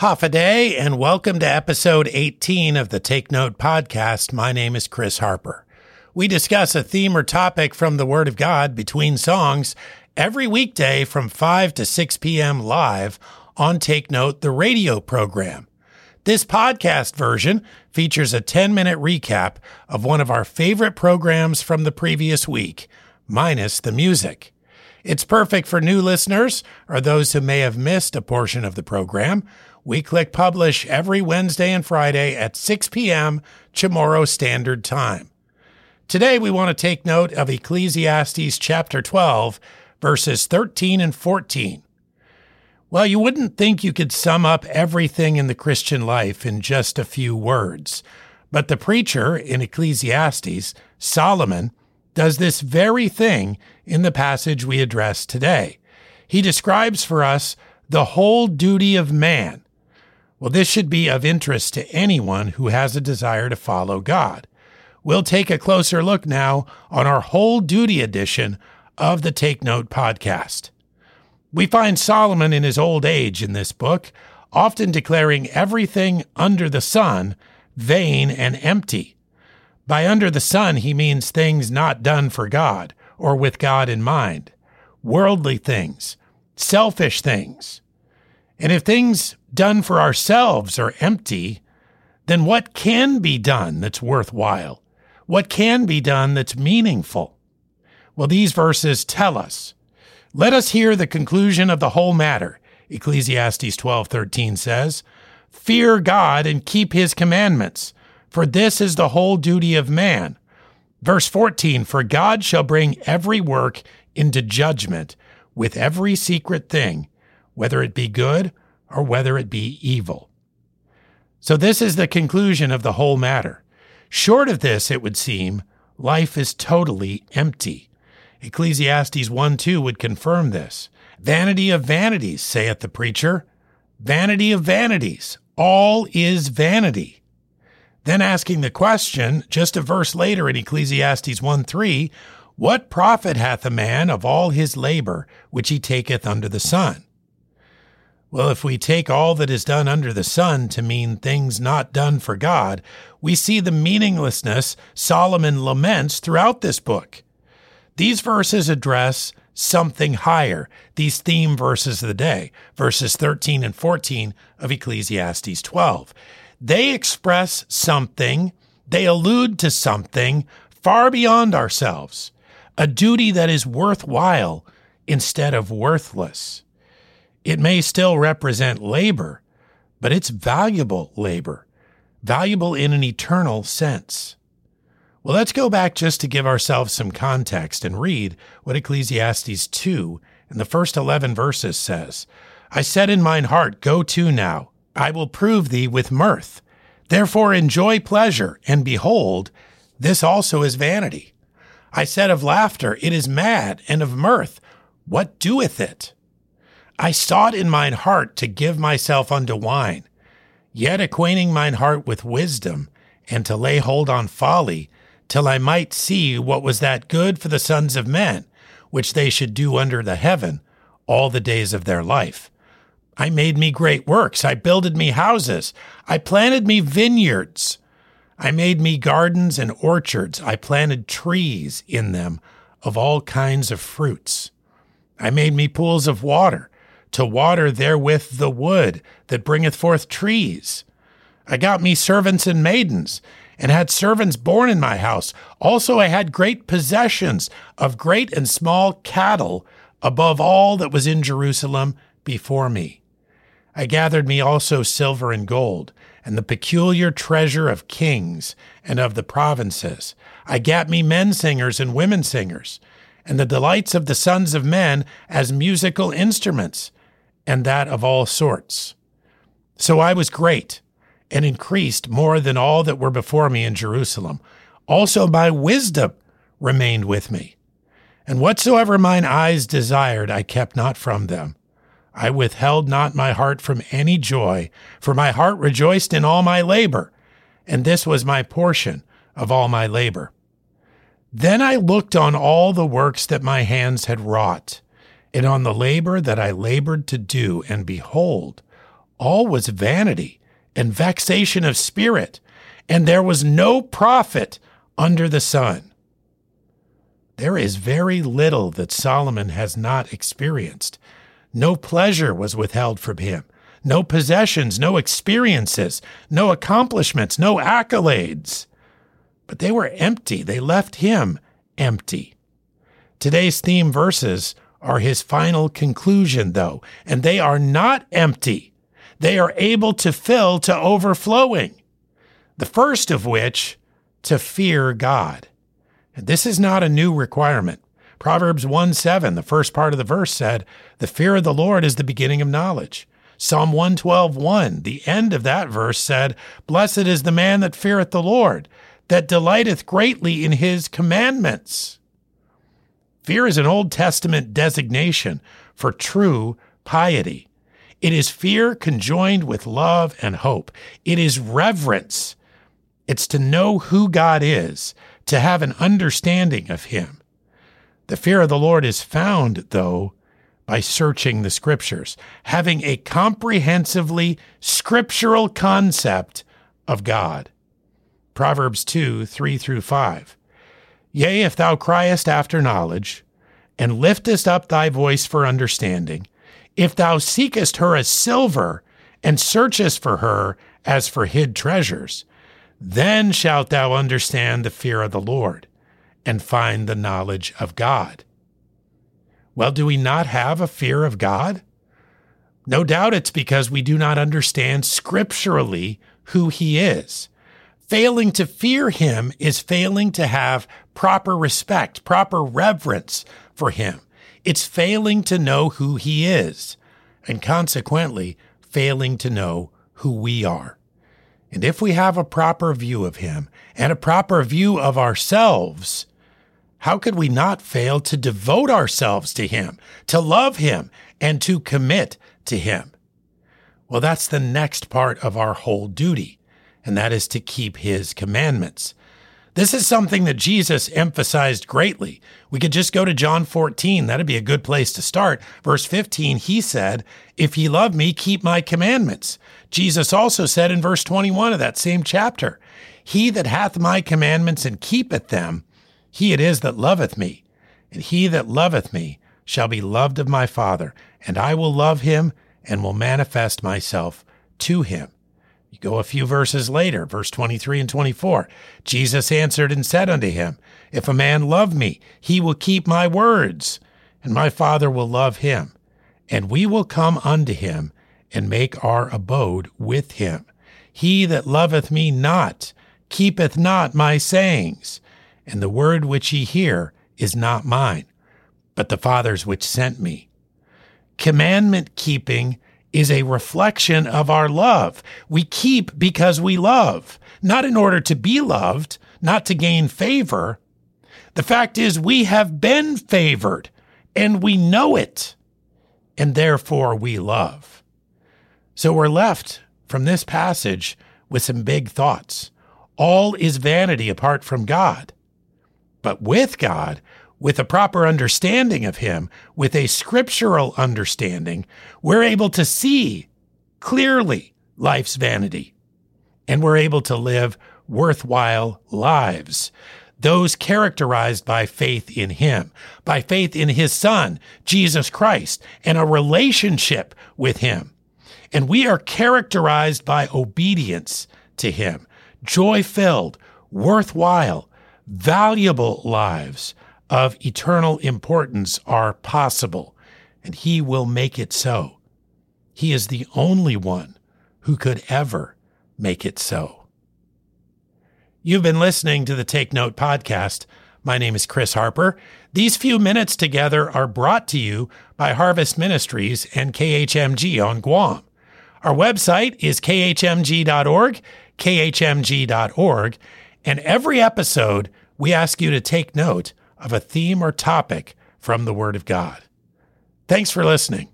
Half a day, and welcome to episode 18 of the Take Note podcast. My name is Chris Harper. We discuss a theme or topic from the Word of God between songs every weekday from 5 to 6 p.m. live on Take Note, the radio program. This podcast version features a 10-minute recap of one of our favorite programs from the previous week, minus the music. It's perfect for new listeners or those who may have missed a portion of the program. We click publish every Wednesday and Friday at 6 p.m. Chamorro Standard Time. Today we want to take note of Ecclesiastes chapter 12, verses 13 and 14. Well, you wouldn't think you could sum up everything in the Christian life in just a few words, but the preacher in Ecclesiastes, Solomon, does this very thing in the passage we address today. He describes for us the whole duty of man. Well, this should be of interest to anyone who has a desire to follow God. We'll take a closer look now on our whole duty edition of the Take Note podcast. We find Solomon in his old age in this book, often declaring everything under the sun vain and empty. By under the sun, he means things not done for God or with God in mind, worldly things, selfish things. And if things done for ourselves are empty, then what can be done that's worthwhile? What can be done that's meaningful? Well, these verses tell us. Let us hear the conclusion of the whole matter, Ecclesiastes 12:13 says, "Fear God and keep his commandments, for this is the whole duty of man." Verse 14, "For God shall bring every work into judgment with every secret thing, whether it be good or whether it be evil." So this is the conclusion of the whole matter. Short of this, it would seem, life is totally empty. Ecclesiastes 1:2 would confirm this. "Vanity of vanities, saith the preacher. Vanity of vanities. All is vanity." Then asking the question, just a verse later in Ecclesiastes 1:3, "What profit hath a man of all his labor which he taketh under the sun?" Well, if we take all that is done under the sun to mean things not done for God, we see the meaninglessness Solomon laments throughout this book. These verses address something higher, these theme verses of the day, verses 13 and 14 of Ecclesiastes 12. They express something, they allude to something far beyond ourselves, a duty that is worthwhile instead of worthless. It may still represent labor, but it's valuable labor, valuable in an eternal sense. Well, let's go back just to give ourselves some context and read what Ecclesiastes 2 in the first 11 verses says. "I said in mine heart, go to now. I will prove thee with mirth. Therefore enjoy pleasure, and behold, this also is vanity. I said of laughter, it is mad, and of mirth, what doeth it? I sought in mine heart to give myself unto wine, yet acquainting mine heart with wisdom, and to lay hold on folly, till I might see what was that good for the sons of men, which they should do under the heaven all the days of their life. I made me great works, I builded me houses, I planted me vineyards, I made me gardens and orchards, I planted trees in them of all kinds of fruits. I made me pools of water, to water therewith the wood that bringeth forth trees. I got me servants and maidens, and had servants born in my house. Also I had great possessions of great and small cattle above all that was in Jerusalem before me. I gathered me also silver and gold, and the peculiar treasure of kings and of the provinces. I gat me men singers and women singers, and the delights of the sons of men as musical instruments, and that of all sorts. So I was great, and increased more than all that were before me in Jerusalem. Also my wisdom remained with me, and whatsoever mine eyes desired I kept not from them. I withheld not my heart from any joy, for my heart rejoiced in all my labor, and this was my portion of all my labor. Then I looked on all the works that my hands had wrought, and on the labor that I labored to do, and behold, all was vanity and vexation of spirit, and there was no profit under the sun. There is very little that Solomon has not experienced. No pleasure was withheld from him, no possessions, no experiences, no accomplishments, no accolades. But they were empty. They left him empty. Today's theme verses are his final conclusion, though, and they are not empty. They are able to fill to overflowing. The first of which, to fear God. And this is not a new requirement. Proverbs 1:7, the first part of the verse said, "The fear of the Lord is the beginning of knowledge." Psalm 112:1, the end of that verse said, "Blessed is the man that feareth the Lord, that delighteth greatly in his commandments." Fear is an Old Testament designation for true piety. It is fear conjoined with love and hope. It is reverence. It's to know who God is, to have an understanding of him. The fear of the Lord is found, though, by searching the Scriptures, having a comprehensively scriptural concept of God. Proverbs 2:3-5. "Yea, if thou criest after knowledge, and liftest up thy voice for understanding, if thou seekest her as silver, and searchest for her as for hid treasures, then shalt thou understand the fear of the Lord, and find the knowledge of God." Well, do we not have a fear of God? No doubt it's because we do not understand scripturally who he is. Failing to fear him is failing to have proper respect, proper reverence for him. It's failing to know who he is, and consequently, failing to know who we are. And if we have a proper view of him and a proper view of ourselves, how could we not fail to devote ourselves to him, to love him, and to commit to him? Well, that's the next part of our whole duty, and that is to keep his commandments. This is something that Jesus emphasized greatly. We could just go to John 14. That'd be a good place to start. Verse 15, he said, "If ye love me, keep my commandments." Jesus also said in verse 21 of that same chapter, "He that hath my commandments and keepeth them, he it is that loveth me. And he that loveth me shall be loved of my Father, and I will love him and will manifest myself to him." You go a few verses later, verse 23 and 24. "Jesus answered and said unto him, If a man love me, he will keep my words, and my Father will love him, and we will come unto him, and make our abode with him. He that loveth me not, keepeth not my sayings, and the word which ye hear is not mine, but the Father's which sent me." Commandment keeping is a reflection of our love. We keep because we love, not in order to be loved, not to gain favor. The fact is we have been favored, and we know it, and therefore we love. So we're left from this passage with some big thoughts. All is vanity apart from God. But with God, with a proper understanding of him, with a scriptural understanding, we're able to see clearly life's vanity, and we're able to live worthwhile lives, those characterized by faith in him, by faith in his Son, Jesus Christ, and a relationship with him. And we are characterized by obedience to him, joy-filled, worthwhile, valuable lives of eternal importance are possible, and he will make it so. He is the only one who could ever make it so. You've been listening to the Take Note podcast. My name is Chris Harper. These few minutes together are brought to you by Harvest Ministries and KHMG on Guam. Our website is khmg.org, khmg.org, and every episode we ask you to take note of a theme or topic from the Word of God. Thanks for listening.